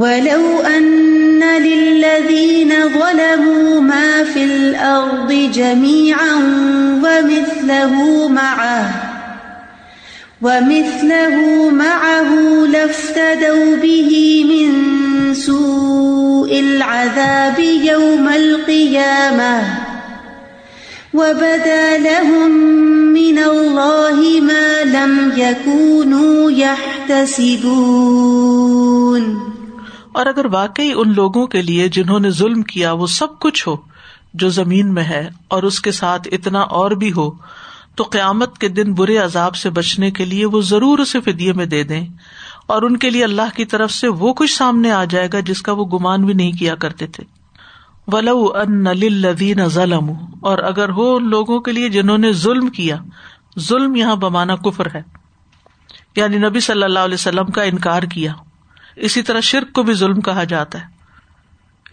وَلَوْ أَنَّ لِلَّذِينَ ظَلَمُوا مَا فِي الْأَرْضِ جَمِيعًا وَمِثْلَهُ مَعَهُ لَافْتَدَوْا بِهِ مِنْ سُوءِ الْعَذَابِ يَوْمَ الْقِيَامَةِ وَبَدَا لَهُمْ مِنَ اللَّهِ مَا لَمْ يَكُونُوا يَحْتَسِبُونَ۔ اور اگر واقعی ان لوگوں کے لیے جنہوں نے ظلم کیا وہ سب کچھ ہو جو زمین میں ہے اور اس کے ساتھ اتنا اور بھی ہو تو قیامت کے دن برے عذاب سے بچنے کے لیے وہ ضرور اسے فدیے میں دے دیں، اور ان کے لیے اللہ کی طرف سے وہ کچھ سامنے آ جائے گا جس کا وہ گمان بھی نہیں کیا کرتے تھے۔ وَلَوْ أَنَّ لِلَّذِينَ ظَلَمُوا، اور اگر ہو ان لوگوں کے لیے جنہوں نے ظلم کیا، ظلم یہاں بمانا کفر ہے، یعنی نبی صلی اللہ علیہ وسلم کا انکار کیا۔ اسی طرح شرک کو بھی ظلم کہا جاتا ہے،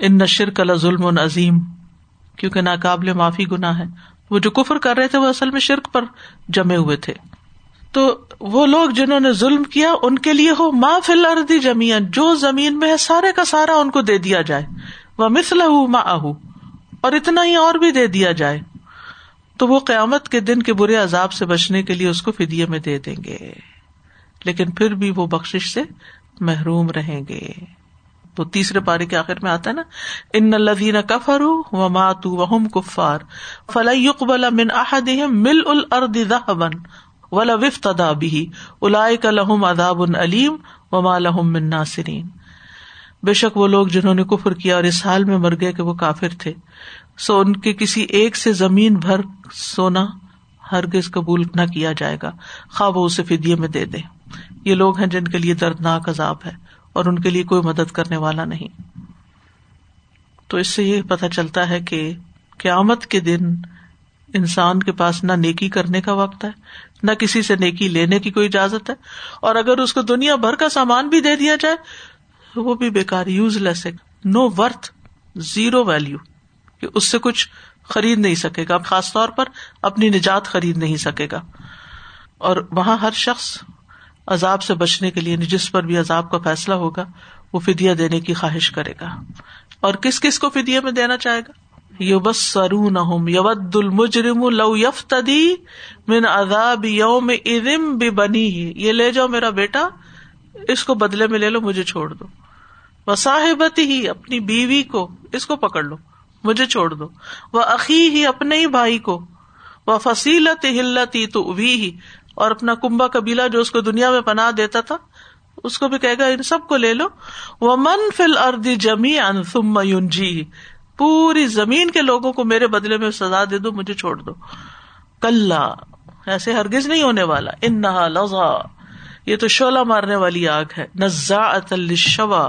ان الشرک لظلم عظیم، کیونکہ ناقابل معافی گناہ ہے۔ وہ جو کفر کر رہے تھے وہ اصل میں شرک پر جمے ہوئے تھے۔ تو وہ لوگ جنہوں نے ظلم کیا ان کے لیے ہو ما فی الارض جمیعا، جو زمین میں ہے سارے کا سارا ان کو دے دیا جائے، ومثلہ معہ، اور اتنا ہی اور بھی دے دیا جائے، تو وہ قیامت کے دن کے برے عذاب سے بچنے کے لیے اس کو فدیے میں دے دیں گے، لیکن پھر بھی وہ بخشش سے محروم رہیں گے۔ تو تیسرے پارے کے آخر میں آتا ہے نا، ان الذین کفروا وماتوا وهم کفار فلن يقبل من احدهم ملء الارض ذهبا ولو افتدى به اولئک لهم عذاب الیم وما لهم من ناصرین۔ بے شک وہ لوگ جنہوں نے کفر کیا اور اس حال میں مر گئے کہ وہ کافر تھے، سو ان کے کسی ایک سے زمین بھر سونا ہرگز قبول نہ کیا جائے گا، خواہ وہ اسے فدیے میں دے دیں۔ یہ لوگ ہیں جن کے لیے دردناک عذاب ہے اور ان کے لیے کوئی مدد کرنے والا نہیں۔ تو اس سے یہ پتہ چلتا ہے کہ قیامت کے دن انسان کے پاس نہ نیکی کرنے کا وقت ہے، نہ کسی سے نیکی لینے کی کوئی اجازت ہے، اور اگر اس کو دنیا بھر کا سامان بھی دے دیا جائے وہ بھی بیکار، useless, no worth, zero value, کہ اس سے کچھ خرید نہیں سکے گا، خاص طور پر اپنی نجات خرید نہیں سکے گا۔ اور وہاں ہر شخص عذاب سے بچنے کے لیے جس پر بھی عذاب کا فیصلہ ہوگا وہ فدیہ دینے کی خواہش کرے گا۔ اور کس کس کو فدیہ میں دینا چاہے گا؟ یبصرونہم یود المجرم لو یفتدی من عذاب یومئذ ببنیہ، یہ لے جاؤ میرا بیٹا، اس کو بدلے میں لے لو، مجھے چھوڑ دو۔ وصاحبتہ، اپنی بیوی کو، اس کو پکڑ لو، مجھے چھوڑ دو۔ واخیہ، اپنے ہی بھائی کو۔ وفصیلتہ التی تؤویہ، اور اپنا کنبہ قبیلہ جو اس کو دنیا میں پناہ دیتا تھا اس کو بھی کہے گا ان سب کو لے لو۔ ومن فی الارض جمیعا ثم ینجیہ، پوری زمین کے لوگوں کو میرے بدلے میں سزا دے دو، مجھے چھوڑ دو۔ کلا، ایسے ہرگز نہیں ہونے والا۔ انہا لظا، یہ تو شعلہ مارنے والی آگ ہے، نزاعۃ للشوا،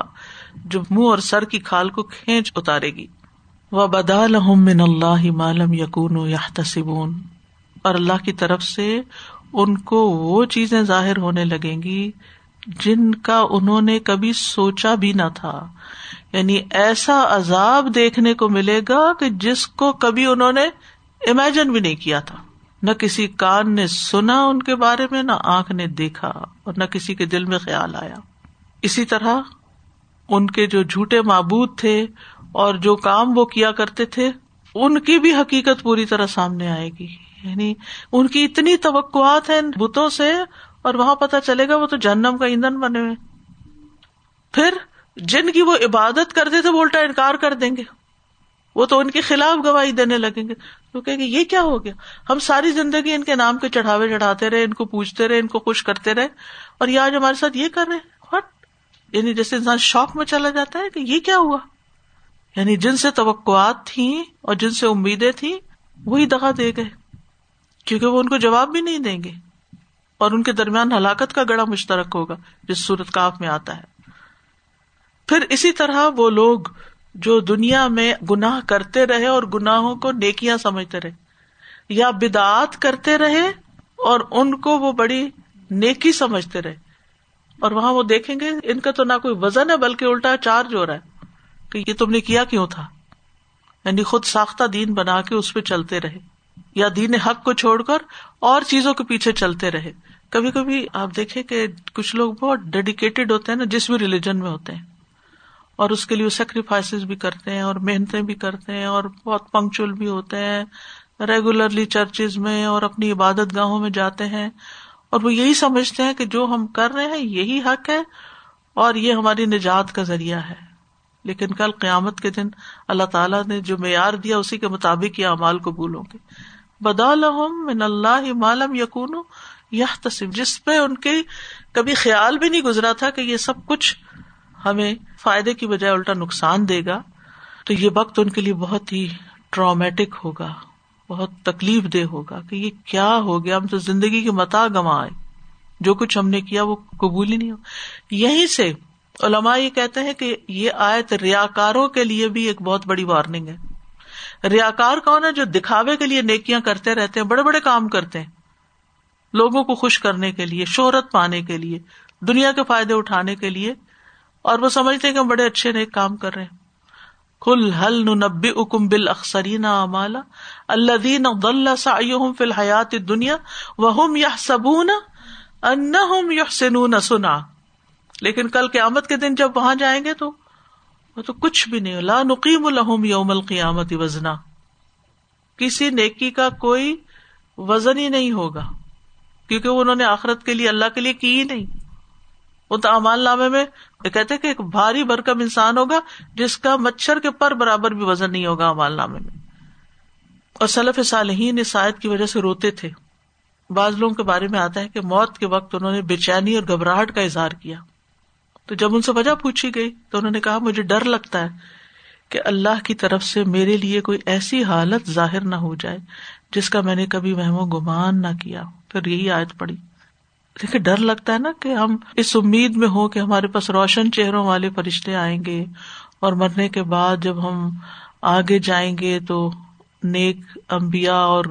جو منہ اور سر کی کھال کو کھینچ اتارے گی۔ وبدا لہم من اللہ ما لم یکونوا یحتسبون، اور اللہ کی طرف سے ان کو وہ چیزیں ظاہر ہونے لگیں گی جن کا انہوں نے کبھی سوچا بھی نہ تھا، یعنی ایسا عذاب دیکھنے کو ملے گا کہ جس کو کبھی انہوں نے امیجن بھی نہیں کیا تھا، نہ کسی کان نے سنا ان کے بارے میں، نہ آنکھ نے دیکھا، اور نہ کسی کے دل میں خیال آیا۔ اسی طرح ان کے جو جھوٹے معبود تھے اور جو کام وہ کیا کرتے تھے ان کی بھی حقیقت پوری طرح سامنے آئے گی، یعنی ان کی اتنی توقعات ہیں بتوں سے، اور وہاں پتہ چلے گا وہ تو جہنم کا ایندھن بنے ہوئے۔ پھر جن کی وہ عبادت کرتے تھے وہ الٹا انکار کر دیں گے، وہ تو ان کے خلاف گواہی دینے لگیں گے، تو کہیں گے یہ کیا ہو گیا، ہم ساری زندگی ان کے نام کے چڑھاوے چڑھاتے رہے، ان کو پوچھتے رہے، ان کو خوش کرتے رہے، اور یہ آج ہمارے ساتھ یہ کر رہے ہیں۔ یعنی جیسے انسان شوق میں چلا جاتا ہے کہ یہ کیا ہوا، یعنی جن سے توقعات تھیں اور جن سے امیدیں تھیں وہی دغا دے گئے، کیونکہ وہ ان کو جواب بھی نہیں دیں گے، اور ان کے درمیان ہلاکت کا گڑا مشترک ہوگا جس سورۃ کاف میں آتا ہے۔ پھر اسی طرح وہ لوگ جو دنیا میں گناہ کرتے رہے اور گناہوں کو نیکیاں سمجھتے رہے، یا بدعات کرتے رہے اور ان کو وہ بڑی نیکی سمجھتے رہے، اور وہاں وہ دیکھیں گے ان کا تو نہ کوئی وزن ہے بلکہ الٹا چارج ہو رہا ہے کہ یہ تم نے کیا کیوں تھا، یعنی خود ساختہ دین بنا کے اس پہ چلتے رہے، یا دین حق کو چھوڑ کر اور چیزوں کے پیچھے چلتے رہے۔ کبھی کبھی آپ دیکھیں کہ کچھ لوگ بہت ڈیڈیکیٹڈ ہوتے ہیں نا جس بھی ریلیجن میں ہوتے ہیں، اور اس کے لیے سیکریفائسز بھی کرتے ہیں اور محنتیں بھی کرتے ہیں اور بہت پنکچول بھی ہوتے ہیں, ریگولرلی چرچز میں اور اپنی عبادت گاہوں میں جاتے ہیں, اور وہ یہی سمجھتے ہیں کہ جو ہم کر رہے ہیں یہی حق ہے اور یہ ہماری نجات کا ذریعہ ہے. لیکن کل قیامت کے دن اللہ تعالیٰ نے جو معیار دیا اسی کے مطابق یہ اعمال قبول ہوں گے. بدا لہم من اللہ ما لم یکونوا یحتسبون, جس پہ ان کے کبھی خیال بھی نہیں گزرا تھا کہ یہ سب کچھ ہمیں فائدے کی بجائے الٹا نقصان دے گا. تو یہ وقت ان کے لیے بہت ہی ٹرامیٹک ہوگا, بہت تکلیف دہ ہوگا کہ یہ کیا ہو گیا, ہم تو زندگی کی متاع گنوائے, جو کچھ ہم نے کیا وہ قبول ہی نہیں ہو. یہیں سے علماء یہ کہتے ہیں کہ یہ آیت ریاکاروں کے لیے بھی ایک بہت بڑی وارننگ ہے. ریاکار کون ہے؟ جو دکھاوے کے لیے نیکیاں کرتے رہتے ہیں, بڑے بڑے کام کرتے ہیں لوگوں کو خوش کرنے کے لیے, شہرت پانے کے لیے, دنیا کے فائدے اٹھانے کے لیے, اور وہ سمجھتے ہیں کہ ہم بڑے اچھے نیک کام کر رہے ہیں. قُلْ هَلْ نُنَبِّئُكُمْ بِالْأَخْسَرِينَ أَعْمَالًا الَّذِينَ ضَلَّ سَعْيُهُمْ فِي الْحَيَاةِ الدُّنْيَا وَهُمْ يَحْسَبُونَ أَنَّهُمْ يُحْسِنُونَ صُنْعًا. لیکن کل قیامت کے دن جب وہاں جائیں گے تو وہ تو کچھ بھی نہیں. لَا نُقِيمُ لَهُمْ يَوْمَ الْقِيَامَةِ وَزْنًا, کسی نیکی کا کوئی وزن ہی نہیں ہوگا کیونکہ انہوں نے آخرت کے لیے اللہ کے لیے کی ہی نہیں. وہ تو اعمال نامے میں کہتے کہ ایک بھاری بھرکم انسان ہوگا جس کا مچھر کے پر برابر بھی وزن نہیں ہوگا اعمال نامے میں. اور سلف صالحین اس آیت کی وجہ سے روتے تھے. بعض لوگوں کے بارے میں آتا ہے کہ موت کے وقت انہوں نے بے چینی اور گھبراہٹ کا اظہار کیا. تو جب ان سے وجہ پوچھی گئی تو انہوں نے کہا مجھے ڈر لگتا ہے کہ اللہ کی طرف سے میرے لیے کوئی ایسی حالت ظاہر نہ ہو جائے جس کا میں نے کبھی وہم و گمان نہ کیا. پھر یہی آیت پڑھی. لیکن ڈر لگتا ہے نا کہ ہم اس امید میں ہوں کہ ہمارے پاس روشن چہروں والے فرشتے آئیں گے, اور مرنے کے بعد جب ہم آگے جائیں گے تو نیک انبیاء اور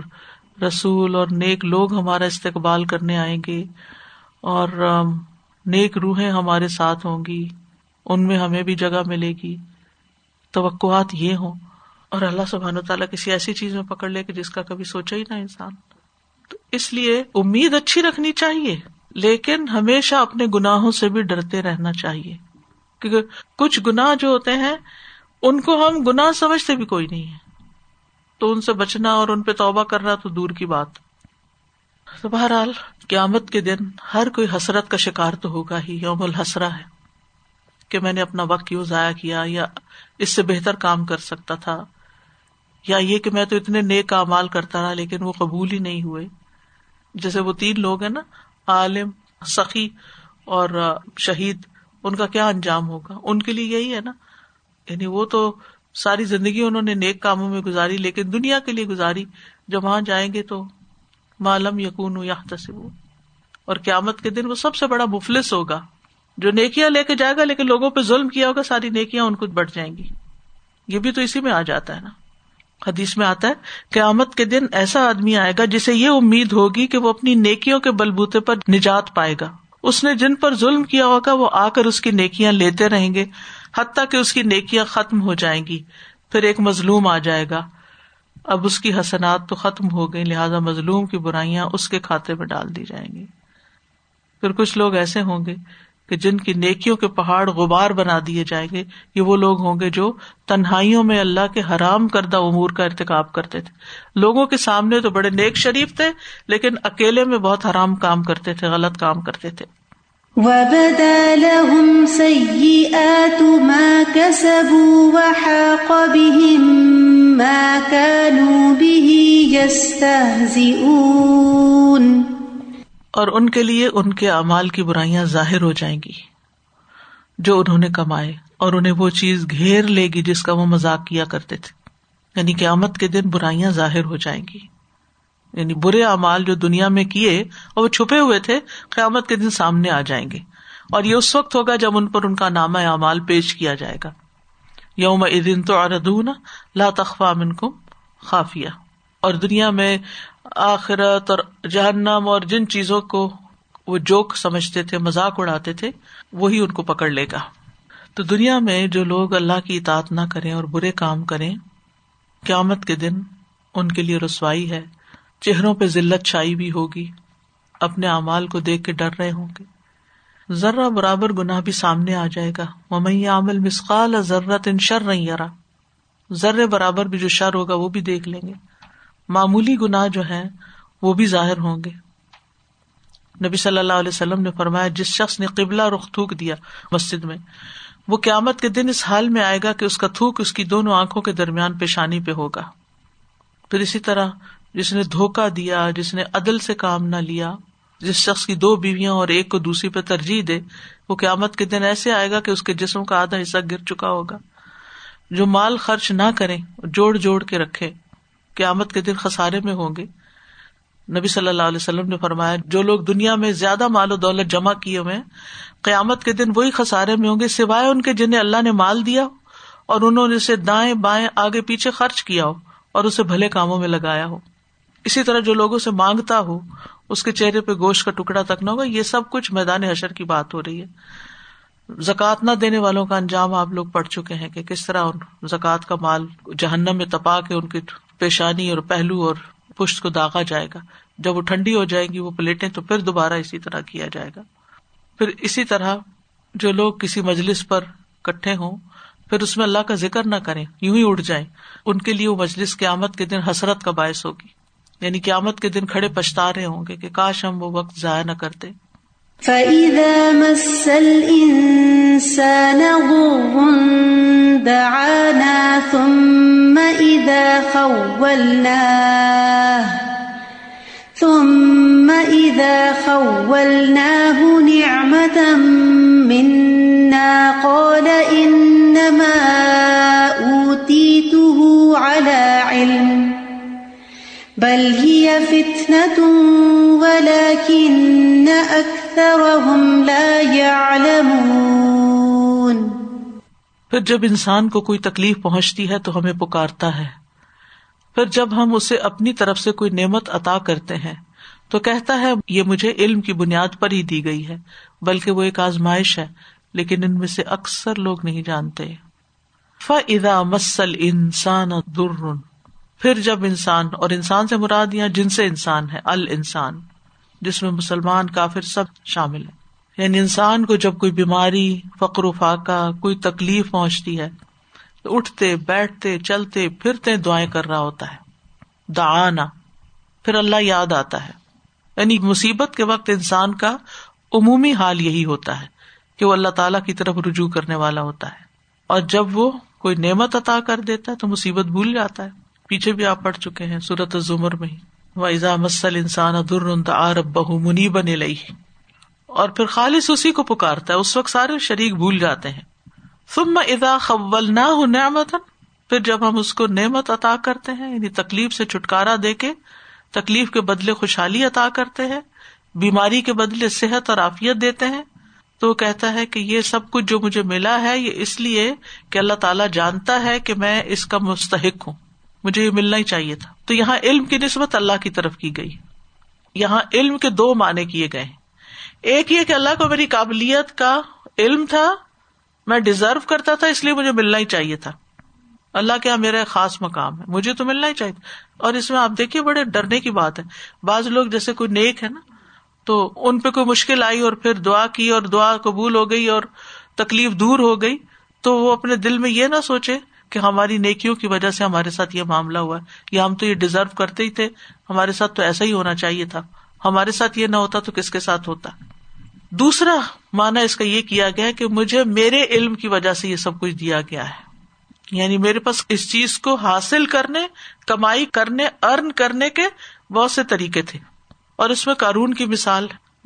رسول اور نیک لوگ ہمارا استقبال کرنے آئیں گے, اور نیک روحیں ہمارے ساتھ ہوں گی, ان میں ہمیں بھی جگہ ملے گی. توقعات یہ ہوں, اور اللہ سبحانہ وتعالیٰ کسی ایسی چیز میں پکڑ لے کہ جس کا کبھی سوچا ہی نہ انسان. تو اس لیے امید اچھی رکھنی چاہیے, لیکن ہمیشہ اپنے گناہوں سے بھی ڈرتے رہنا چاہیے, کیونکہ کچھ گناہ جو ہوتے ہیں ان کو ہم گناہ سمجھتے بھی کوئی نہیں ہے, تو ان سے بچنا اور ان پہ توبہ کرنا تو دور کی بات. تو بہرحال قیامت کے دن ہر کوئی حسرت کا شکار تو ہوگا ہی. یوم الحسرہ ہے کہ میں نے اپنا وقت کیوں ضائع کیا, یا اس سے بہتر کام کر سکتا تھا, یا یہ کہ میں تو اتنے نیک اعمال کرتا رہا لیکن وہ قبول ہی نہیں ہوئے. جیسے وہ تین لوگ ہیں نا, عالم, سخی اور شہید, ان کا کیا انجام ہوگا؟ ان کے لیے یہی ہے نا, یعنی وہ تو ساری زندگی انہوں نے نیک کاموں میں گزاری لیکن دنیا کے لیے گزاری. جب وہاں جائیں گے تو ما لم یکونوا یحتسبون, اور قیامت کے دن وہ سب سے بڑا مفلس ہوگا جو نیکیاں لے کے جائے گا لیکن لوگوں پہ ظلم کیا ہوگا, ساری نیکیاں ان کو بٹ جائیں گی. یہ بھی تو اسی میں آ جاتا ہے نا. حدیث میں آتا ہے قیامت کے دن ایسا آدمی آئے گا جسے یہ امید ہوگی کہ وہ اپنی نیکیوں کے بلبوتے پر نجات پائے گا. اس نے جن پر ظلم کیا ہوگا وہ آ کر اس کی نیکیاں لیتے رہیں گے حتیٰ کہ اس کی نیکیاں ختم ہو جائیں گی. پھر ایک مظلوم آ جائے گا, اب اس کی حسنات تو ختم ہو گئی, لہٰذا مظلوم کی برائیاں اس کے کھاتے میں ڈال دی جائیں گی. پھر کچھ لوگ ایسے ہوں گے کہ جن کی نیکیوں کے پہاڑ غبار بنا دیے جائیں گے. یہ وہ لوگ ہوں گے جو تنہائیوں میں اللہ کے حرام کردہ امور کا ارتکاب کرتے تھے. لوگوں کے سامنے تو بڑے نیک شریف تھے لیکن اکیلے میں بہت حرام کام کرتے تھے, غلط کام کرتے تھے. وَبَدَا لَهُمْ سَيِّئَاتُ مَا كَسَبُوا وَحَاقَ بِهِمْ مَا كَانُوا بِهِ يَسْتَهْزِئُونَ, اور ان کے لیے ان کے اعمال کی برائیاں ظاہر ہو جائیں گی جو انہوں نے کمائے, اور انہیں وہ چیز گھیر لے گی جس کا وہ مذاق کیا کرتے تھے. یعنی قیامت کے دن برائیاں ظاہر ہو جائیں گی, یعنی برے اعمال جو دنیا میں کیے اور وہ چھپے ہوئے تھے قیامت کے دن سامنے آ جائیں گے. اور یہ اس وقت ہوگا جب ان پر ان کا نامہ اعمال پیش کیا جائے گا. یومئذ تعرضون لا تخفی منکم خافیہ. اور دنیا میں آخرت اور جہنم اور جن چیزوں کو وہ جوک سمجھتے تھے, مذاق اڑاتے تھے, وہی ان کو پکڑ لے گا. تو دنیا میں جو لوگ اللہ کی اطاعت نہ کریں اور برے کام کریں, قیامت کے دن ان کے لیے رسوائی ہے. چہروں پہ ذلت چھائی بھی ہوگی, اپنے اعمال کو دیکھ کے ڈر رہے ہوں گے. ذرہ برابر گناہ بھی سامنے آ جائے گا. وَمَن يَعْمَلْ مِثْقَالَ ذَرَّةٍ شَرًّا يَرَهُ، ذرے برابر بھی جو شر ہوگا وہ بھی دیکھ لیں گے، معمولی گناہ جو ہیں وہ بھی ظاہر ہوں گے. نبی صلی اللہ علیہ وسلم نے فرمایا جس شخص نے قبلہ رخ تھوک دیا مسجد میں، وہ قیامت کے دن اس حال میں آئے گا کہ اس کا تھوک اس کی دونوں آنکھوں کے درمیان پیشانی پہ ہوگا. پھر اسی طرح جس نے دھوکہ دیا، جس نے عدل سے کام نہ لیا، جس شخص کی دو بیویاں اور ایک کو دوسری پہ ترجیح دے، وہ قیامت کے دن ایسے آئے گا کہ اس کے جسم کا آدھا حصہ گر چکا ہوگا. جو مال خرچ نہ کریں، جوڑ جوڑ کے رکھے، قیامت کے دن خسارے میں ہوں گے. نبی صلی اللہ علیہ وسلم نے فرمایا جو لوگ دنیا میں زیادہ مال و دولت جمع کیے ہوئے ہیں، قیامت کے دن وہی خسارے میں ہوں گے، سوائے ان کے جنہیں اللہ نے مال دیا اور انہوں نے اسے دائیں بائیں آگے پیچھے خرچ کیا ہو اور اسے بھلے کاموں میں لگایا ہو. اسی طرح جو لوگوں سے مانگتا ہو اس کے چہرے پہ گوشت کا ٹکڑا تک نہ ہوگا. یہ سب کچھ میدان حشر کی بات ہو رہی ہے. زکوٰۃ نہ دینے والوں کا انجام آپ لوگ پڑھ چکے ہیں کہ کس طرح زکوٰۃ کا مال جہنم میں تپا کے ان کی پیشانی اور پہلو اور پشت کو داغا جائے گا. جب وہ ٹھنڈی ہو جائیں گی وہ پلیٹیں تو پھر دوبارہ اسی طرح کیا جائے گا. پھر اسی طرح جو لوگ کسی مجلس پر اکٹھے ہوں پھر اس میں اللہ کا ذکر نہ کریں، یوں ہی اٹھ جائیں، ان کے لیے وہ مجلس قیامت کے دن حسرت کا باعث ہوگی. یعنی قیامت کے دن کھڑے پچھتا رہے ہوں گے کہ کاش ہم وہ وقت ضائع نہ کرتے. فَإِذَا مَسَّ الْإِنسَانَ ضُرٌّ دَعَانَا ثُمَّ إِذَا خَوَّلْنَاهُ نِعْمَةً مِنَّا قَالَ إِنَّمَا أُوتِيتُهُ عَلَى عِلْمٍ بل هي فتنة ولكن أكثرهم لا يعلمون. پھر جب انسان کو کوئی تکلیف پہنچتی ہے تو ہمیں پکارتا ہے، پھر جب ہم اسے اپنی طرف سے کوئی نعمت عطا کرتے ہیں تو کہتا ہے یہ مجھے علم کی بنیاد پر ہی دی گئی ہے، بلکہ وہ ایک آزمائش ہے، لیکن ان میں سے اکثر لوگ نہیں جانتے. فَإِذَا مَسَّ الْإِنسَانَ ضُرٌّ، پھر جب انسان، اور انسان سے مراد یہاں جن سے انسان ہے، الانسان، جس میں مسلمان کافر سب شامل ہے، یعنی انسان کو جب کوئی بیماری، فقر و فاقہ، کوئی تکلیف پہنچتی ہے تو اٹھتے بیٹھتے چلتے پھرتے دعائیں کر رہا ہوتا ہے. دعانا، پھر اللہ یاد آتا ہے. یعنی مصیبت کے وقت انسان کا عمومی حال یہی ہوتا ہے کہ وہ اللہ تعالیٰ کی طرف رجوع کرنے والا ہوتا ہے، اور جب وہ کوئی نعمت عطا کر دیتا ہے تو مصیبت بھول جاتا ہے. پیچھے بھی آپ پڑھ چکے ہیں سورۃ الزمر میں، وَإِذَا مَسَّ الْإِنسَانَ ضُرٌّ دَعَا رَبَّهُ مُنِيبًا إِلَيْهِ، اور پھر خالص اسی کو پکارتا ہے، اس وقت سارے شریک بھول جاتے ہیں. ثُمَّ إِذَا خَوَّلْنَاهُ نِعْمَةً، پھر جب ہم اس کو نعمت عطا کرتے ہیں، یعنی تکلیف سے چھٹکارا دے کے تکلیف کے بدلے خوشحالی عطا کرتے ہیں، بیماری کے بدلے صحت اور عافیت دیتے ہیں، تو وہ کہتا ہے کہ یہ سب کچھ جو مجھے ملا ہے یہ اس لیے کہ اللہ تعالیٰ جانتا ہے کہ میں اس کا مستحق ہوں، مجھے یہ ملنا ہی چاہیے تھا. تو یہاں علم کی نسبت اللہ کی طرف کی گئی. یہاں علم کے دو معنی کیے گئے ہیں، ایک یہ کہ اللہ کو میری قابلیت کا علم تھا، میں ڈیزرو کرتا تھا، اس لیے مجھے ملنا ہی چاہیے تھا. اللہ کے یہاں میرا خاص مقام ہے، مجھے تو ملنا ہی چاہیے تھا. اور اس میں آپ دیکھیے بڑے ڈرنے کی بات ہے، بعض لوگ جیسے کوئی نیک ہے نا، تو ان پہ کوئی مشکل آئی اور پھر دعا کی اور دعا قبول ہو گئی اور تکلیف دور ہو گئی، تو وہ اپنے دل میں یہ نہ سوچے کہ ہماری نیکیوں کی وجہ سے ہمارے ساتھ یہ معاملہ ہوا ہے، یا ہم تو یہ ڈیزرو کرتے ہی تھے، ہمارے ساتھ تو ایسا ہی ہونا چاہیے تھا، ہمارے ساتھ یہ نہ ہوتا تو کس کے ساتھ ہوتا. دوسرا معنی اس کا یہ کیا گیا کہ مجھے میرے علم کی وجہ سے یہ سب کچھ دیا گیا ہے، یعنی میرے پاس اس چیز کو حاصل کرنے، کمائی کرنے، ارن کرنے کے بہت سے طریقے تھے. اور اس میں قارون کی مثال،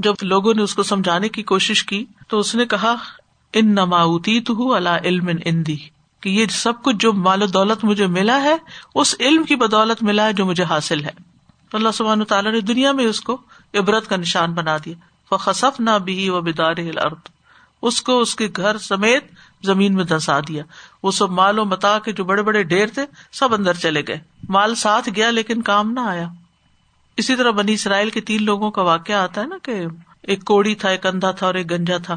جب لوگوں نے اس کو سمجھانے کی کوشش کی تو اس نے کہا انما اوتیتہ علی علم عندی، کہ یہ سب کچھ جو مال و دولت مجھے ملا ہے اس علم کی بدولت ملا ہے جو مجھے حاصل ہے. اللہ سبحانہ وتعالیٰ نے دنیا میں اس کو عبرت کا نشان بنا دیا. فَخَسَفْنَا بِهِ وَبِدَارِهِ الْأَرْضِ، اس کو اس کے گھر سمیت زمین میں دھسا دیا. وہ سب مال و متاع کے جو بڑے بڑے ڈھیر تھے سب اندر چلے گئے، مال ساتھ گیا لیکن کام نہ آیا. اسی طرعبنی اسرائیل کے تین لوگوں کا واقعہ آتا ہے نا، کہ ایک کوڑی تھا، ایک اندھا تھا اور ایک گنجا تھا.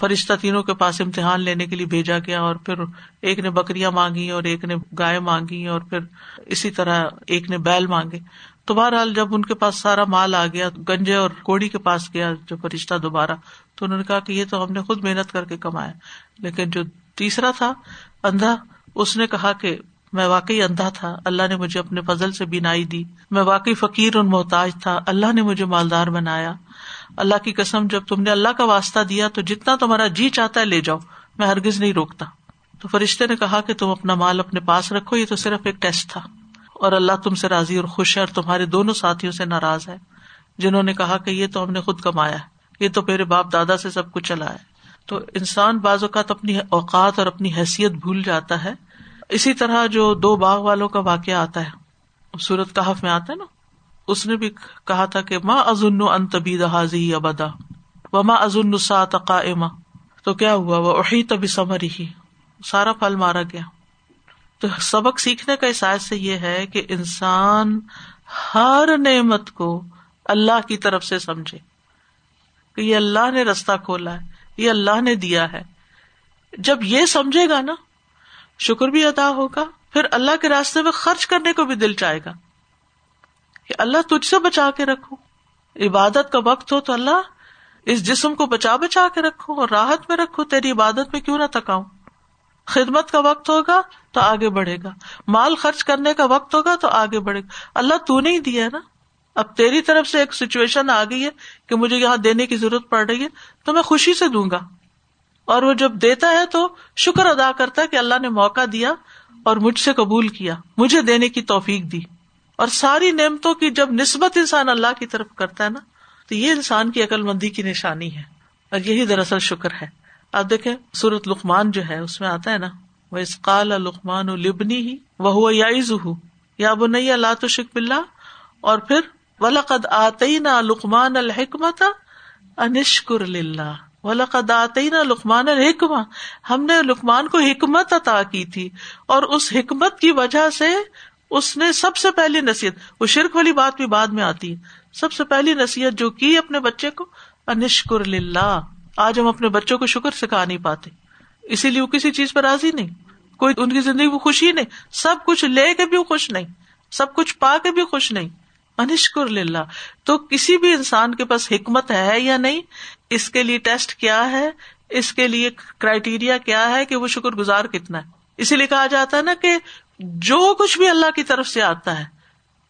فرشتہ تینوں کے پاس امتحان لینے کے لیے بھیجا گیا، اور پھر ایک نے بکریاں مانگی اور ایک نے گائے مانگی اور پھر اسی طرح ایک نے بیل مانگے. تو بہرحال جب ان کے پاس سارا مال آ گیا، گنجے اور کوڑی کے پاس گیا جو فرشتہ دوبارہ، تو انہوں نے کہا کہ یہ تو ہم نے خود محنت کر کے کمایا. لیکن جو تیسرا تھا اندھا، اس نے کہا کہ میں واقعی اندھا تھا، اللہ نے مجھے اپنے فضل سے بینائی دی، میں واقعی فقیر اور محتاج تھا، اللہ نے مجھے مالدار بنایا. اللہ کی قسم، جب تم نے اللہ کا واسطہ دیا تو جتنا تمہارا جی چاہتا ہے لے جاؤ، میں ہرگز نہیں روکتا. تو فرشتے نے کہا کہ تم اپنا مال اپنے پاس رکھو، یہ تو صرف ایک ٹیسٹ تھا، اور اللہ تم سے راضی اور خوش ہے اور تمہارے دونوں ساتھیوں سے ناراض ہے جنہوں نے کہا کہ یہ تو ہم نے خود کمایا ہے، یہ تو میرے باپ دادا سے سب کچھ چلا ہے. تو انسان بعض اوقات اپنی اوقات اور اپنی حیثیت بھول جاتا ہے. اسی طرح جو دو باغ والوں کا واقعہ آتا ہے، سورۃ کہف میں آتا ہے نا، اس نے بھی کہا تھا کہ ما اظن ان تبید هذه ابدا وما اظن الساعۃ قائمۃ. تو کیا ہوا، واحیط بثمرہ، سارا پھل مارا گیا. تو سبق سیکھنے کا اس آیت سے یہ ہے کہ انسان ہر نعمت کو اللہ کی طرف سے سمجھے کہ یہ اللہ نے رستہ کھولا ہے، یہ اللہ نے دیا ہے. جب یہ سمجھے گا نا، شکر بھی ادا ہوگا، پھر اللہ کے راستے میں خرچ کرنے کو بھی دل چاہے گا کہ اللہ تجھ سے بچا کے رکھو. عبادت کا وقت ہو تو اللہ اس جسم کو بچا کے رکھو اور راحت میں رکھو، تیری عبادت میں کیوں نہ تکاؤں. خدمت کا وقت ہوگا تو آگے بڑھے گا، مال خرچ کرنے کا وقت ہوگا تو آگے بڑھے گا. اللہ تو نہیں دیا ہے نا، اب تیری طرف سے ایک سچویشن آ گئی ہے کہ مجھے یہاں دینے کی ضرورت پڑ رہی ہے، تو میں خوشی سے دوں گا. اور وہ جب دیتا ہے تو شکر ادا کرتا ہے کہ اللہ نے موقع دیا اور مجھ سے قبول کیا، مجھے دینے کی توفیق دی. اور ساری نعمتوں کی جب نسبت انسان اللہ کی طرف کرتا ہے نا، تو یہ انسان کی عقل مندی کی نشانی ہے، اور یہی دراصل شکر ہے. آپ دیکھیں سورۃ لقمان جو ہے، اس میں آتا ہے نا، وَإِذْ قَالَ لُقْمَانُ لِابْنِهِ وَهُوَ يَعِظُهُ يَا بُنَيَّ لَا تُشْرِكْ بِاللَّهِ، اور پھر وَلَقَدْ آتَيْنَا لُقْمَانَ الْحِكْمَةَ أَنِ اشْكُرْ لِلَّهِ وَلَقَدْ آتَيْنَا لُقْمَانَ الْحِكْمَةَ، ہم نے لقمان کو حکمت عطا کی تھی، اور اس حکمت کی وجہ سے اس نے سب سے پہلی نصیحت، وہ شرک والی بات بھی بعد میں آتی ہے، سب سے پہلی نصیحت جو کی اپنے بچے کو، أَنِ اشْكُرْ لِلَّهِ. آج ہم اپنے بچوں کو شکر سکھا نہیں پاتے، اسی لیے وہ کسی چیز پر راضی نہیں، کوئی ان کی زندگی میں خوش ہی نہیں، سب کچھ لے کے بھی خوش نہیں، سب کچھ پا کے بھی خوش نہیں. انشکر للہ. تو کسی بھی انسان کے پاس حکمت ہے یا نہیں، اس کے لیے ٹیسٹ کیا ہے، اس کے لیے کرائیٹیریا کیا ہے کہ وہ شکر گزار کتنا ہے. اسی لیے کہا جاتا ہے نا کہ جو کچھ بھی اللہ کی طرف سے آتا ہے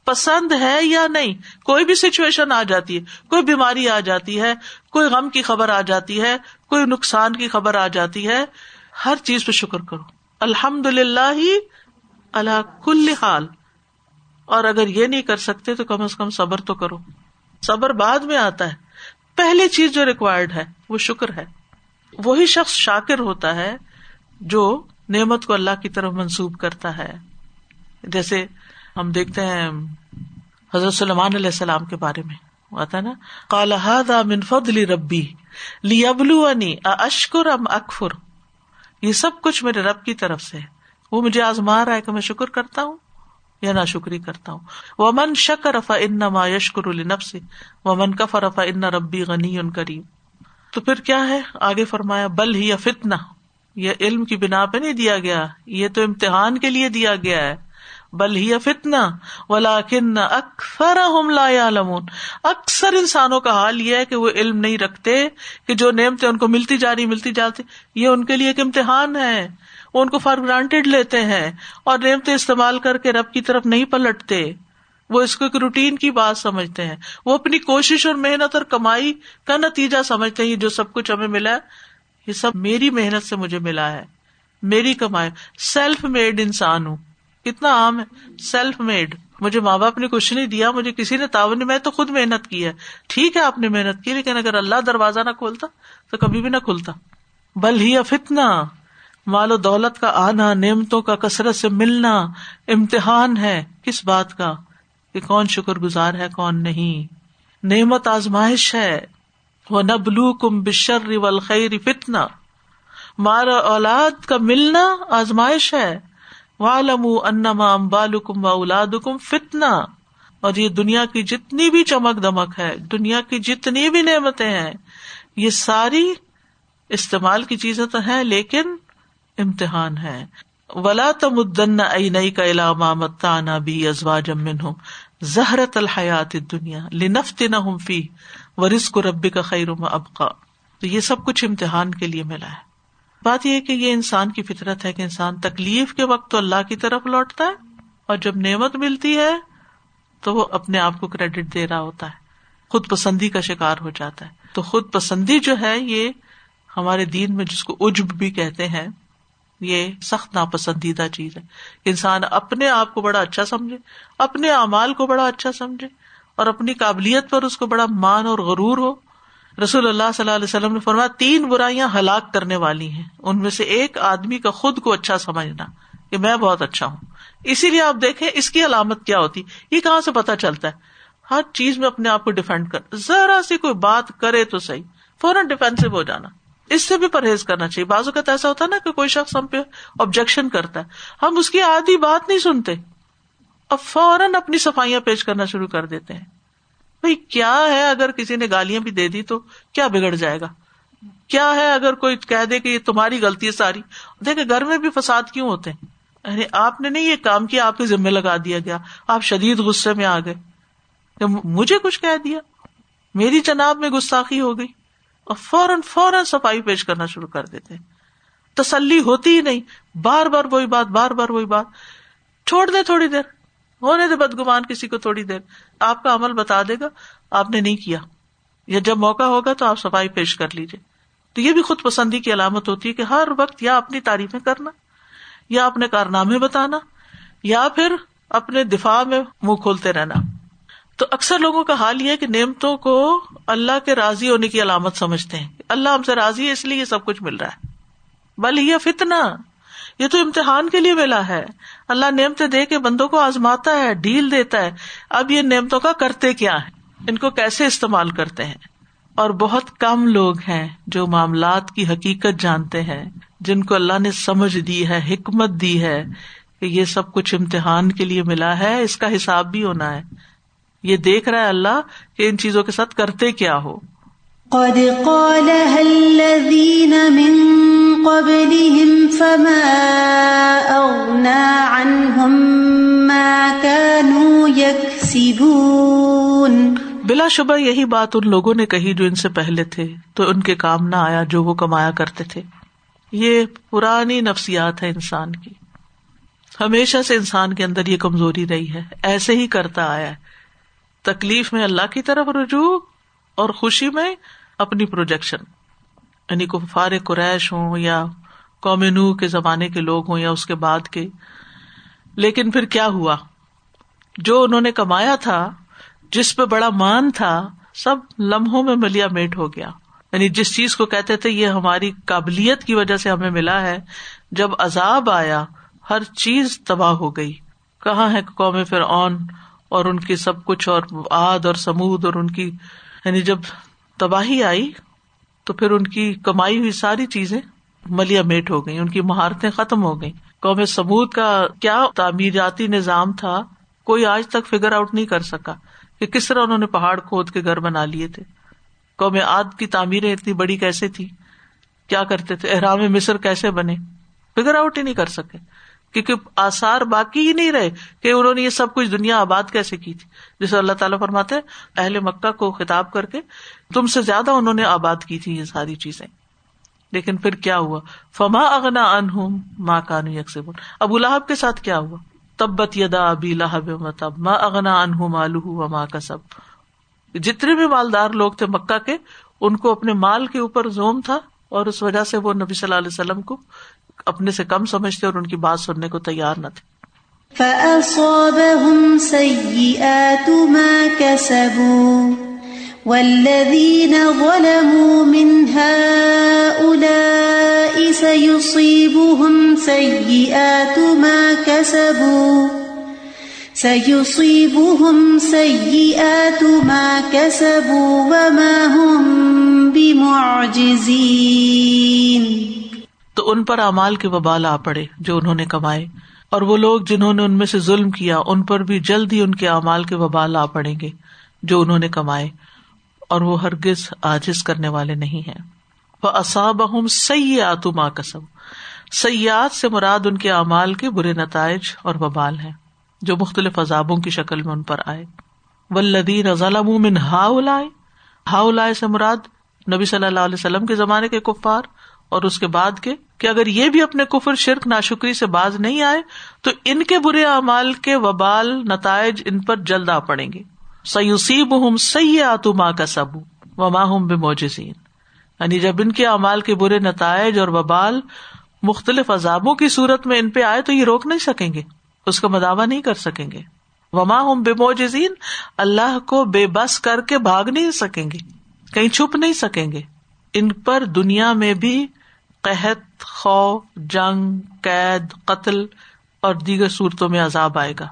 پسند ہے یا نہیں. کوئی بھی سچویشن آ جاتی ہے، کوئی بیماری آ جاتی ہے، کوئی غم کی خبر آ جاتی ہے، کوئی نقصان کی خبر آ جاتی ہے، ہر چیز پہ شکر کرو، الحمدللہ علی کل حال. اور اگر یہ نہیں کر سکتے تو کم از کم صبر تو کرو، صبر بعد میں آتا ہے، پہلی چیز جو ریکوائرڈ ہے وہ شکر ہے. وہی شخص شاکر ہوتا ہے جو نعمت کو اللہ کی طرف منسوب کرتا ہے. جیسے ہم دیکھتے ہیں حضرت سلیمان علیہ السلام کے بارے میں آتا ہے نا، قال هذا من فضل ربی لیبلونی ااشکر ام اکفر، یہ سب کچھ میرے رب کی طرف سے ہے، وہ مجھے آزما رہا ہے کہ میں شکر کرتا ہوں یا ناشکری کرتا ہوں. ومن شکر فانما یشکر لنفسہ ومن کفر فان ربی غنی کریم. تو پھر کیا ہے آگے فرمایا، بل ہی فتنہ، یہ علم کی بنا پہ نہیں دیا گیا، یہ تو امتحان کے لیے دیا گیا ہے. بل ہی فتنہ ولکن اکثرہم لا یعلمون، اکثر انسانوں کا حال یہ ہے کہ وہ علم نہیں رکھتے کہ جو نعمتیں ان کو ملتی جاتی یہ ان کے لیے ایک امتحان ہے، وہ ان کو فار گرانٹیڈ لیتے ہیں اور نعمتیں استعمال کر کے رب کی طرف نہیں پلٹتے، وہ اس کو ایک روٹین کی بات سمجھتے ہیں، وہ اپنی کوشش اور محنت اور کمائی کا نتیجہ سمجھتے ہیں، جو سب کچھ ہمیں ملا ہے یہ سب میری محنت سے مجھے ملا ہے، میری کمائی، سیلف میڈ انسان ہوں. کتنا عام ہے سیلف میڈ، مجھے ماں باپ نے کچھ نہیں دیا، مجھے کسی نے تعاون نہیں، میں تو خود محنت کی ہے. ٹھیک ہے آپ نے محنت کی، لیکن اگر اللہ دروازہ نہ کھولتا تو کبھی بھی نہ کھلتا. بل ہی فتنہ، مال و دولت کا آنا، نعمتوں کا کثرت سے ملنا امتحان ہے. کس بات کا؟ کہ کون شکر گزار ہے کون نہیں. نعمت آزمائش ہے. وَنَبْلُوكُمْ بِالشَّرِّ وَالْخَيْرِ فِتْنَةً، مال و اولاد کا ملنا آزمائش ہے. وَاعْلَمُوا أَنَّمَا أَمْوَالُكُمْ وَأَوْلَادُكُمْ فِتْنَةٌ، اور یہ دنیا کی جتنی بھی چمک دمک ہے، دنیا کی جتنی بھی نعمتیں ہیں، یہ ساری استعمال کی چیزیں تو ہیں لیکن امتحان ہے. وَلَا تَمُدَّنَّ عَيْنَيْكَ إِلَىٰ مَا مَتَّعْنَا بِهِ أَزْوَاجًا مِّنْهُمْ زہرت الحیات الدنیا لنفتنہم فی ورزق ربک خیر ما ابقا. تو یہ سب کچھ امتحان کے لیے ملا ہے. بات یہ کہ یہ انسان کی فطرت ہے کہ انسان تکلیف کے وقت تو اللہ کی طرف لوٹتا ہے اور جب نعمت ملتی ہے تو وہ اپنے آپ کو کریڈٹ دے رہا ہوتا ہے, خود پسندی کا شکار ہو جاتا ہے. تو خود پسندی جو ہے یہ ہمارے دین میں جس کو عجب بھی کہتے ہیں, یہ سخت ناپسندیدہ چیز ہے. انسان اپنے آپ کو بڑا اچھا سمجھے, اپنے اعمال کو بڑا اچھا سمجھے اور اپنی قابلیت پر اس کو بڑا مان اور غرور ہو. رسول اللہ صلی اللہ علیہ وسلم نے فرمایا تین برائیاں ہلاک کرنے والی ہیں, ان میں سے ایک آدمی کا خود کو اچھا سمجھنا کہ میں بہت اچھا ہوں. اسی لیے آپ دیکھیں اس کی علامت کیا ہوتی, یہ کہاں سے پتہ چلتا ہے؟ ہر چیز میں اپنے آپ کو ڈیفینڈ کر, ذرا سی کوئی بات کرے تو صحیح فوراً ڈیفینسو ہو جانا, اس سے بھی پرہیز کرنا چاہیے. بعض اوقات ایسا ہوتا ہے نا کہ کوئی شخص ہم پہ آبجیکشن کرتا ہے, ہم اس کی آدھی بات نہیں سنتے اب فوراً اپنی صفائیاں پیش کرنا شروع کر دیتے ہیں. بھئی کیا ہے اگر کسی نے گالیاں بھی دے دی تو کیا بگڑ جائے گا؟ کیا ہے اگر کوئی کہہ دے کہ یہ تمہاری غلطی ہے ساری؟ دیکھیں گھر میں بھی فساد کیوں ہوتے ہیں, یعنی آپ نے نہیں یہ کام کیا, آپ کے ذمہ لگا دیا گیا, آپ شدید غصے میں آ گئے کہ مجھے کچھ کہہ دیا, میری جناب میں گستاخی ہو گئی, اور فوراً صفائی پیش کرنا شروع کر دیتے ہیں. تسلی ہوتی ہی نہیں, بار بار وہی بات. چھوڑ دیں, تھوڑی دیر ہونے دے بدگمان کسی کو, تھوڑی دیر آپ کا عمل بتا دے گا آپ نے نہیں کیا, یا جب موقع ہوگا تو آپ صفائی پیش کر لیجئے. تو یہ بھی خود پسندی کی علامت ہوتی ہے کہ ہر وقت یا اپنی تعریفیں کرنا, یا اپنے کارنامے بتانا, یا پھر اپنے دفاع میں منہ کھولتے رہنا. تو اکثر لوگوں کا حال یہ ہے کہ نعمتوں کو اللہ کے راضی ہونے کی علامت سمجھتے ہیں, اللہ ہم سے راضی ہے اس لیے یہ سب کچھ مل رہا ہے. بل یہ فتنہ, یہ تو امتحان کے لیے ملا ہے. اللہ نعمتیں دے کے بندوں کو آزماتا ہے, ڈیل دیتا ہے. اب یہ نعمتوں کا کرتے کیا ہے, ان کو کیسے استعمال کرتے ہیں. اور بہت کم لوگ ہیں جو معاملات کی حقیقت جانتے ہیں, جن کو اللہ نے سمجھ دی ہے, حکمت دی ہے کہ یہ سب کچھ امتحان کے لیے ملا ہے, اس کا حساب بھی ہونا ہے. یہ دیکھ رہا ہے اللہ کہ ان چیزوں کے ساتھ کرتے کیا ہو. قد قالها الذين من قبلهم فما أغنى عنهم ما كانوا يكسبون. بلا شبہ یہی بات ان لوگوں نے کہی جو ان سے پہلے تھے, تو ان کے کام نہ آیا جو وہ کمایا کرتے تھے. یہ پرانی نفسیات ہے انسان کی, ہمیشہ سے انسان کے اندر یہ کمزوری رہی ہے, ایسے ہی کرتا آیا ہے. تکلیف میں اللہ کی طرف رجوع اور خوشی میں اپنی پروجیکشن. یعنی کفار قریش ہوں یا قوم نوح کے زمانے کے لوگ ہوں یا اس کے بعد کے. لیکن پھر کیا ہوا, جو انہوں نے کمایا تھا, جس پہ بڑا مان تھا, سب لمحوں میں ملیا میٹ ہو گیا. یعنی جس چیز کو کہتے تھے یہ ہماری قابلیت کی وجہ سے ہمیں ملا ہے, جب عذاب آیا ہر چیز تباہ ہو گئی. کہاں ہے قوم فرعون اور ان کے سب کچھ, اور عاد اور سمود اور ان کی, یعنی جب تباہی آئی تو پھر ان کی کمائی ہوئی ساری چیزیں ملیا میٹ ہو گئی, ان کی مہارتیں ختم ہو گئی. قوم سمود کا کیا تعمیراتی نظام تھا, کوئی آج تک فگر آؤٹ نہیں کر سکا کہ کس طرح انہوں نے پہاڑ کھود کے گھر بنا لیے تھے. قوم عاد کی تعمیریں اتنی بڑی کیسے تھی, کیا کرتے تھے, اہرام مصر کیسے بنے, فگر آؤٹ ہی نہیں کر سکے, کیونکہ آثار باقی ہی نہیں رہے کہ انہوں نے یہ سب کچھ دنیا آباد کیسے کی تھی. جسے اللہ تعالیٰ فرماتے ہیں اہل مکہ کو خطاب کر کے, تم سے زیادہ انہوں نے آباد کی تھی یہ ساری چیزیں. لیکن پھر کیا ہوا, فما اغنا عنہم ما کانوا یکسبون. ابو لہب کے ساتھ کیا ہوا, تبت یدا ابی لہب وتب ما اغنا عنہ مالہ وما کسب. جتنے بھی مالدار لوگ تھے مکہ کے, ان کو اپنے مال کے اوپر زوم تھا, اور اس وجہ سے وہ نبی صلی اللہ علیہ وسلم کو اپنے سے کم سمجھتے اور ان کی بات سننے کو تیار نہ تھے. فَأَصَابَهُمْ سَيِّئَاتُ مَا كَسَبُوا وَالَّذِينَ ظَلَمُوا مِنْ هَؤُلَاءِ سَيُصِيبُهُمْ سَيِّئَاتُ مَا كَسَبُوا وَمَا هُمْ بِمُعْجِزِينَ. تو ان پر اعمال کے وبال آ پڑے جو انہوں نے کمائے, اور وہ لوگ جنہوں نے ان میں سے ظلم کیا ان پر بھی جلد ہی ان کے اعمال کے وبال آ پڑیں گے جو انہوں نے کمائے, اور وہ ہرگز عاجز کرنے والے نہیں ہیں. وَأَصَابَهُمْ سَيِّئَاتُ مَا كَسَبُوا, سیئات سے مراد ان کے اعمال کے برے نتائج اور وبال ہیں. جو مختلف عذابوں کی شکل میں ان پر آئے. والذین ظلموا من ہؤلاء، ہؤلاء سے مراد نبی صلی اللہ علیہ وسلم کے زمانے کے کفار اور اس کے بعد کے، کہ اگر یہ بھی اپنے کفر، شرک، ناشکری سے باز نہیں آئے تو ان کے برے اعمال کے وبال، نتائج ان پر جلد آ پڑیں گے. سیصیبہم سیئات ما کسبوا وما ہم بمعجزین، یعنی جب ان کے اعمال کے برے نتائج اور وبال مختلف عذابوں کی صورت میں ان پہ آئے تو یہ روک نہیں سکیں گے، اس کا مداوع نہیں کر سکیں گے. وما ہم بمعجزین، اللہ کو بے بس کر کے بھاگ نہیں سکیں گے، کہیں چھپ نہیں سکیں گے. ان پر دنیا میں بھی قحط، خوف، جنگ، قید، قتل اور دیگر صورتوں میں عذاب آئے گا،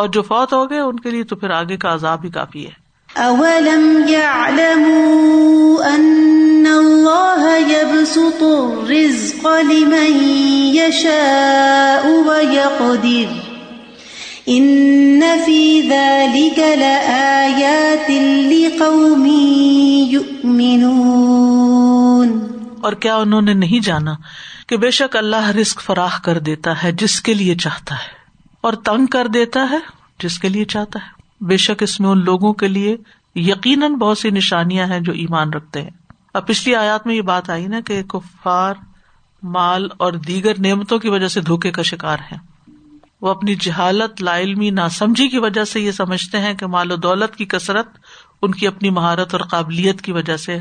اور جو فوت ہو گئے ان کے لیے تو پھر آگے کا عذاب ہی کافی ہے. اولم یعلموا ان اللہ یبسط الرزق لمن یشاء ویقدر ان فی ذلک لآیات لقوم یؤمنون. اور کیا انہوں نے نہیں جانا کہ بے شک اللہ رزق فراخ کر دیتا ہے جس کے لیے چاہتا ہے، اور تنگ کر دیتا ہے جس کے لیے چاہتا ہے. بے شک اس میں ان لوگوں کے لیے یقیناً بہت سی نشانیاں ہیں جو ایمان رکھتے ہیں. اب پچھلی آیات میں یہ بات آئی نا کہ کفار مال اور دیگر نعمتوں کی وجہ سے دھوکے کا شکار ہیں. وہ اپنی جہالت، لا علمی، ناسمجھی کی وجہ سے یہ سمجھتے ہیں کہ مال و دولت کی کثرت ان کی اپنی مہارت اور قابلیت کی وجہ سے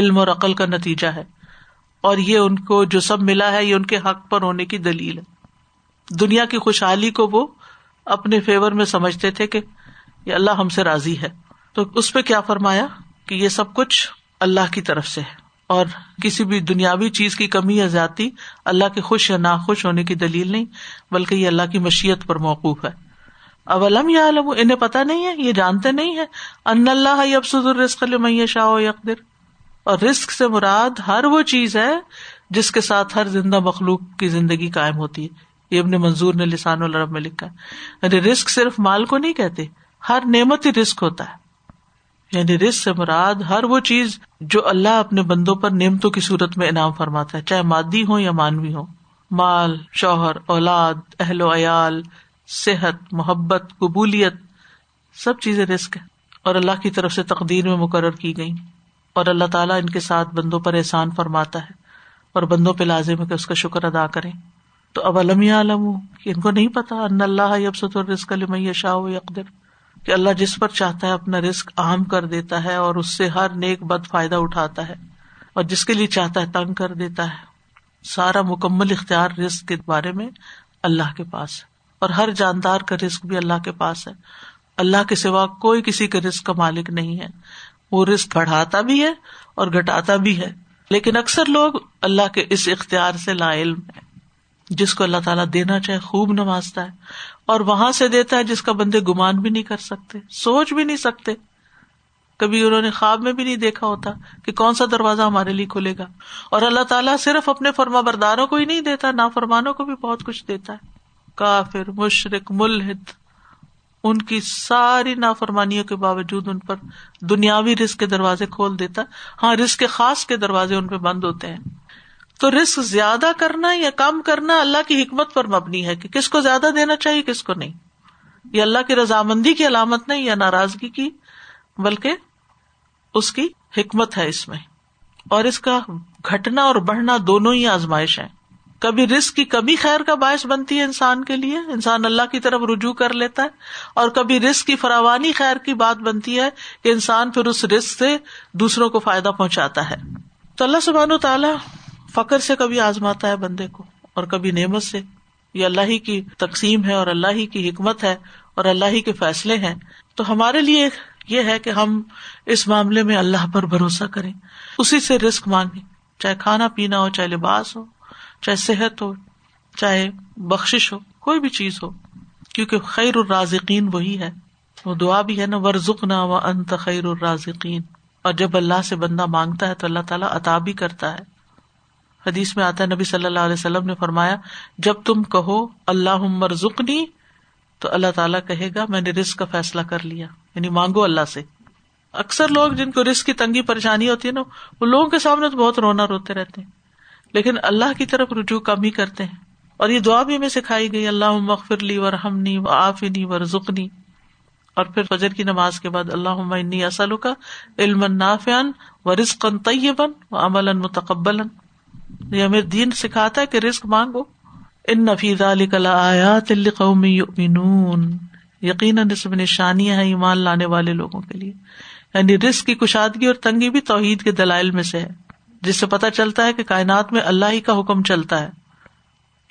علم اور عقل کا نتیجہ ہے، اور یہ ان کو جو سب ملا ہے یہ ان کے حق پر ہونے کی دلیل ہے. دنیا کی خوشحالی کو وہ اپنے فیور میں سمجھتے تھے کہ یہ اللہ ہم سے راضی ہے. تو اس پہ کیا فرمایا کہ یہ سب کچھ اللہ کی طرف سے ہے، اور کسی بھی دنیاوی چیز کی کمی یا زیادتی اللہ کے خوش یا ناخوش ہونے کی دلیل نہیں، بلکہ یہ اللہ کی مشیت پر موقوف ہے. اولم یعلموا، انہیں پتہ نہیں ہے، یہ جانتے نہیں ہے، ان اللہ یبسط الرزق لمن یشاء ویقدر، اور رزق سے مراد ہر وہ چیز ہے جس کے ساتھ ہر زندہ مخلوق کی زندگی قائم ہوتی ہے. یہ ابن منظور نے لسان العرب میں لکھا ہے. یعنی رزق صرف مال کو نہیں کہتے، ہر نعمت ہی رزق ہوتا ہے. یعنی رزق سے مراد ہر وہ چیز جو اللہ اپنے بندوں پر نعمتوں کی صورت میں انعام فرماتا ہے، چاہے مادی ہو یا مانوی ہو. مال، شوہر، اولاد، اہل و عیال، صحت، محبت، قبولیت، سب چیزیں رزق ہیں اور اللہ کی طرف سے تقدیر میں مقرر کی گئی، اور اللہ تعالیٰ ان کے ساتھ بندوں پر احسان فرماتا ہے اور بندوں پہ لازم ہے کہ اس کا شکر ادا کریں. تو اولم یعلموا، کہ ان کو نہیں پتا، ان اللہ یبسط الرزق لمن یشاء ویقدر، کہ اللہ جس پر چاہتا ہے اپنا رزق عام کر دیتا ہے اور اس سے ہر نیک بد فائدہ اٹھاتا ہے، اور جس کے لیے چاہتا ہے تنگ کر دیتا ہے. سارا مکمل اختیار رزق کے بارے میں اللہ کے پاس ہے، اور ہر جاندار کا رزق بھی اللہ کے پاس ہے. اللہ کے سوا کوئی کسی کے رزق کا مالک نہیں ہے. وہ رزق بڑھاتا بھی ہے اور گھٹاتا بھی ہے، لیکن اکثر لوگ اللہ کے اس اختیار سے لا علم ہے. جس کو اللہ تعالیٰ دینا چاہے خوب نوازتا ہے، اور وہاں سے دیتا ہے جس کا بندے گمان بھی نہیں کر سکتے، سوچ بھی نہیں سکتے، کبھی انہوں نے خواب میں بھی نہیں دیکھا ہوتا کہ کون سا دروازہ ہمارے لیے کھلے گا. اور اللہ تعالیٰ صرف اپنے فرما برداروں کو ہی نہیں دیتا، نافرمانوں کو بھی بہت کچھ دیتا ہے. کافر، مشرک، ملحد، ان کی ساری نافرمانیوں کے باوجود ان پر دنیاوی رزق کے دروازے کھول دیتا. ہاں، رزق خاص کے دروازے ان پہ بند ہوتے ہیں. تو رزق زیادہ کرنا یا کم کرنا اللہ کی حکمت پر مبنی ہے کہ کس کو زیادہ دینا چاہیے کس کو نہیں. یہ اللہ کی رضامندی کی علامت نہیں یا ناراضگی کی، بلکہ اس کی حکمت ہے اس میں. اور اس کا گھٹنا اور بڑھنا دونوں ہی آزمائش ہیں. کبھی رزق کی کمی خیر کا باعث بنتی ہے انسان کے لیے، انسان اللہ کی طرف رجوع کر لیتا ہے، اور کبھی رزق کی فراوانی خیر کی بات بنتی ہے کہ انسان پھر اس رزق سے دوسروں کو فائدہ پہنچاتا ہے. تو اللہ سبحانہ و تعالیٰ فقر سے کبھی آزماتا ہے بندے کو، اور کبھی نعمت سے. یہ اللہ ہی کی تقسیم ہے، اور اللہ ہی کی حکمت ہے، اور اللہ ہی کے فیصلے ہیں. تو ہمارے لیے یہ ہے کہ ہم اس معاملے میں اللہ پر بھروسہ کریں، اسی سے رزق مانگیں، چاہے کھانا پینا ہو، چاہے لباس ہو، چاہے صحت ہو، چاہے بخشش ہو، کوئی بھی چیز ہو، کیونکہ خیر الرازقین وہی ہے. وہ دعا بھی ہے نا، ورزقنا وانت خیر الرازقین. اور جب اللہ سے بندہ مانگتا ہے تو اللہ تعالیٰ عطا بھی کرتا ہے. حدیث میں آتا ہے نبی صلی اللہ علیہ وسلم نے فرمایا، جب تم کہو اللہم ارزقنی، تو اللہ تعالیٰ کہے گا میں نے رزق کا فیصلہ کر لیا. یعنی مانگو اللہ سے. اکثر لوگ جن کو رزق کی تنگی پریشانی ہوتی ہے نا، وہ لوگوں کے سامنے تو بہت رونا روتے رہتے ہیں، لیکن اللہ کی طرف رجوع کم ہی کرتے ہیں. اور یہ دعا بھی ہمیں سکھائی گئی، اللہم اغفر لی وارحمنی وعافنی وارزقنی، اور پھر فجر کی نماز کے بعد اللہم انی اسألک علما نافعا ورزقا طیبا وعملا متقبلا. یہ ہمیں دین سکھاتا ہے کہ رزق مانگو. ان فی ذلک لآیات لقوم یؤمنون، یقیناً اس میں نشانیاں ہیں ایمان لانے والے لوگوں کے لیے. یعنی رزق کی کشادگی اور تنگی بھی توحید کے دلائل میں سے ہے، جس سے پتہ چلتا ہے کہ کائنات میں اللہ ہی کا حکم چلتا ہے،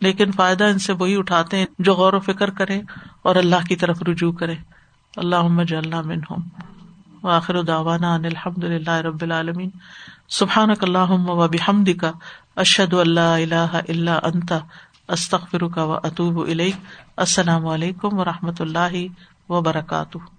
لیکن فائدہ ان سے وہی اٹھاتے ہیں جو غور و فکر کریں اور اللہ کی طرف رجوع کریں. اللہم اجعلنا منہم. وآخر دعوانا ان الحمد للہ رب العالمین. سبحانک اللہم وبحمدک، اشہد ان لا الہ الا انت، استغفرک واتوب الیک. السلام علیکم ورحمۃ اللہ وبرکاتہ.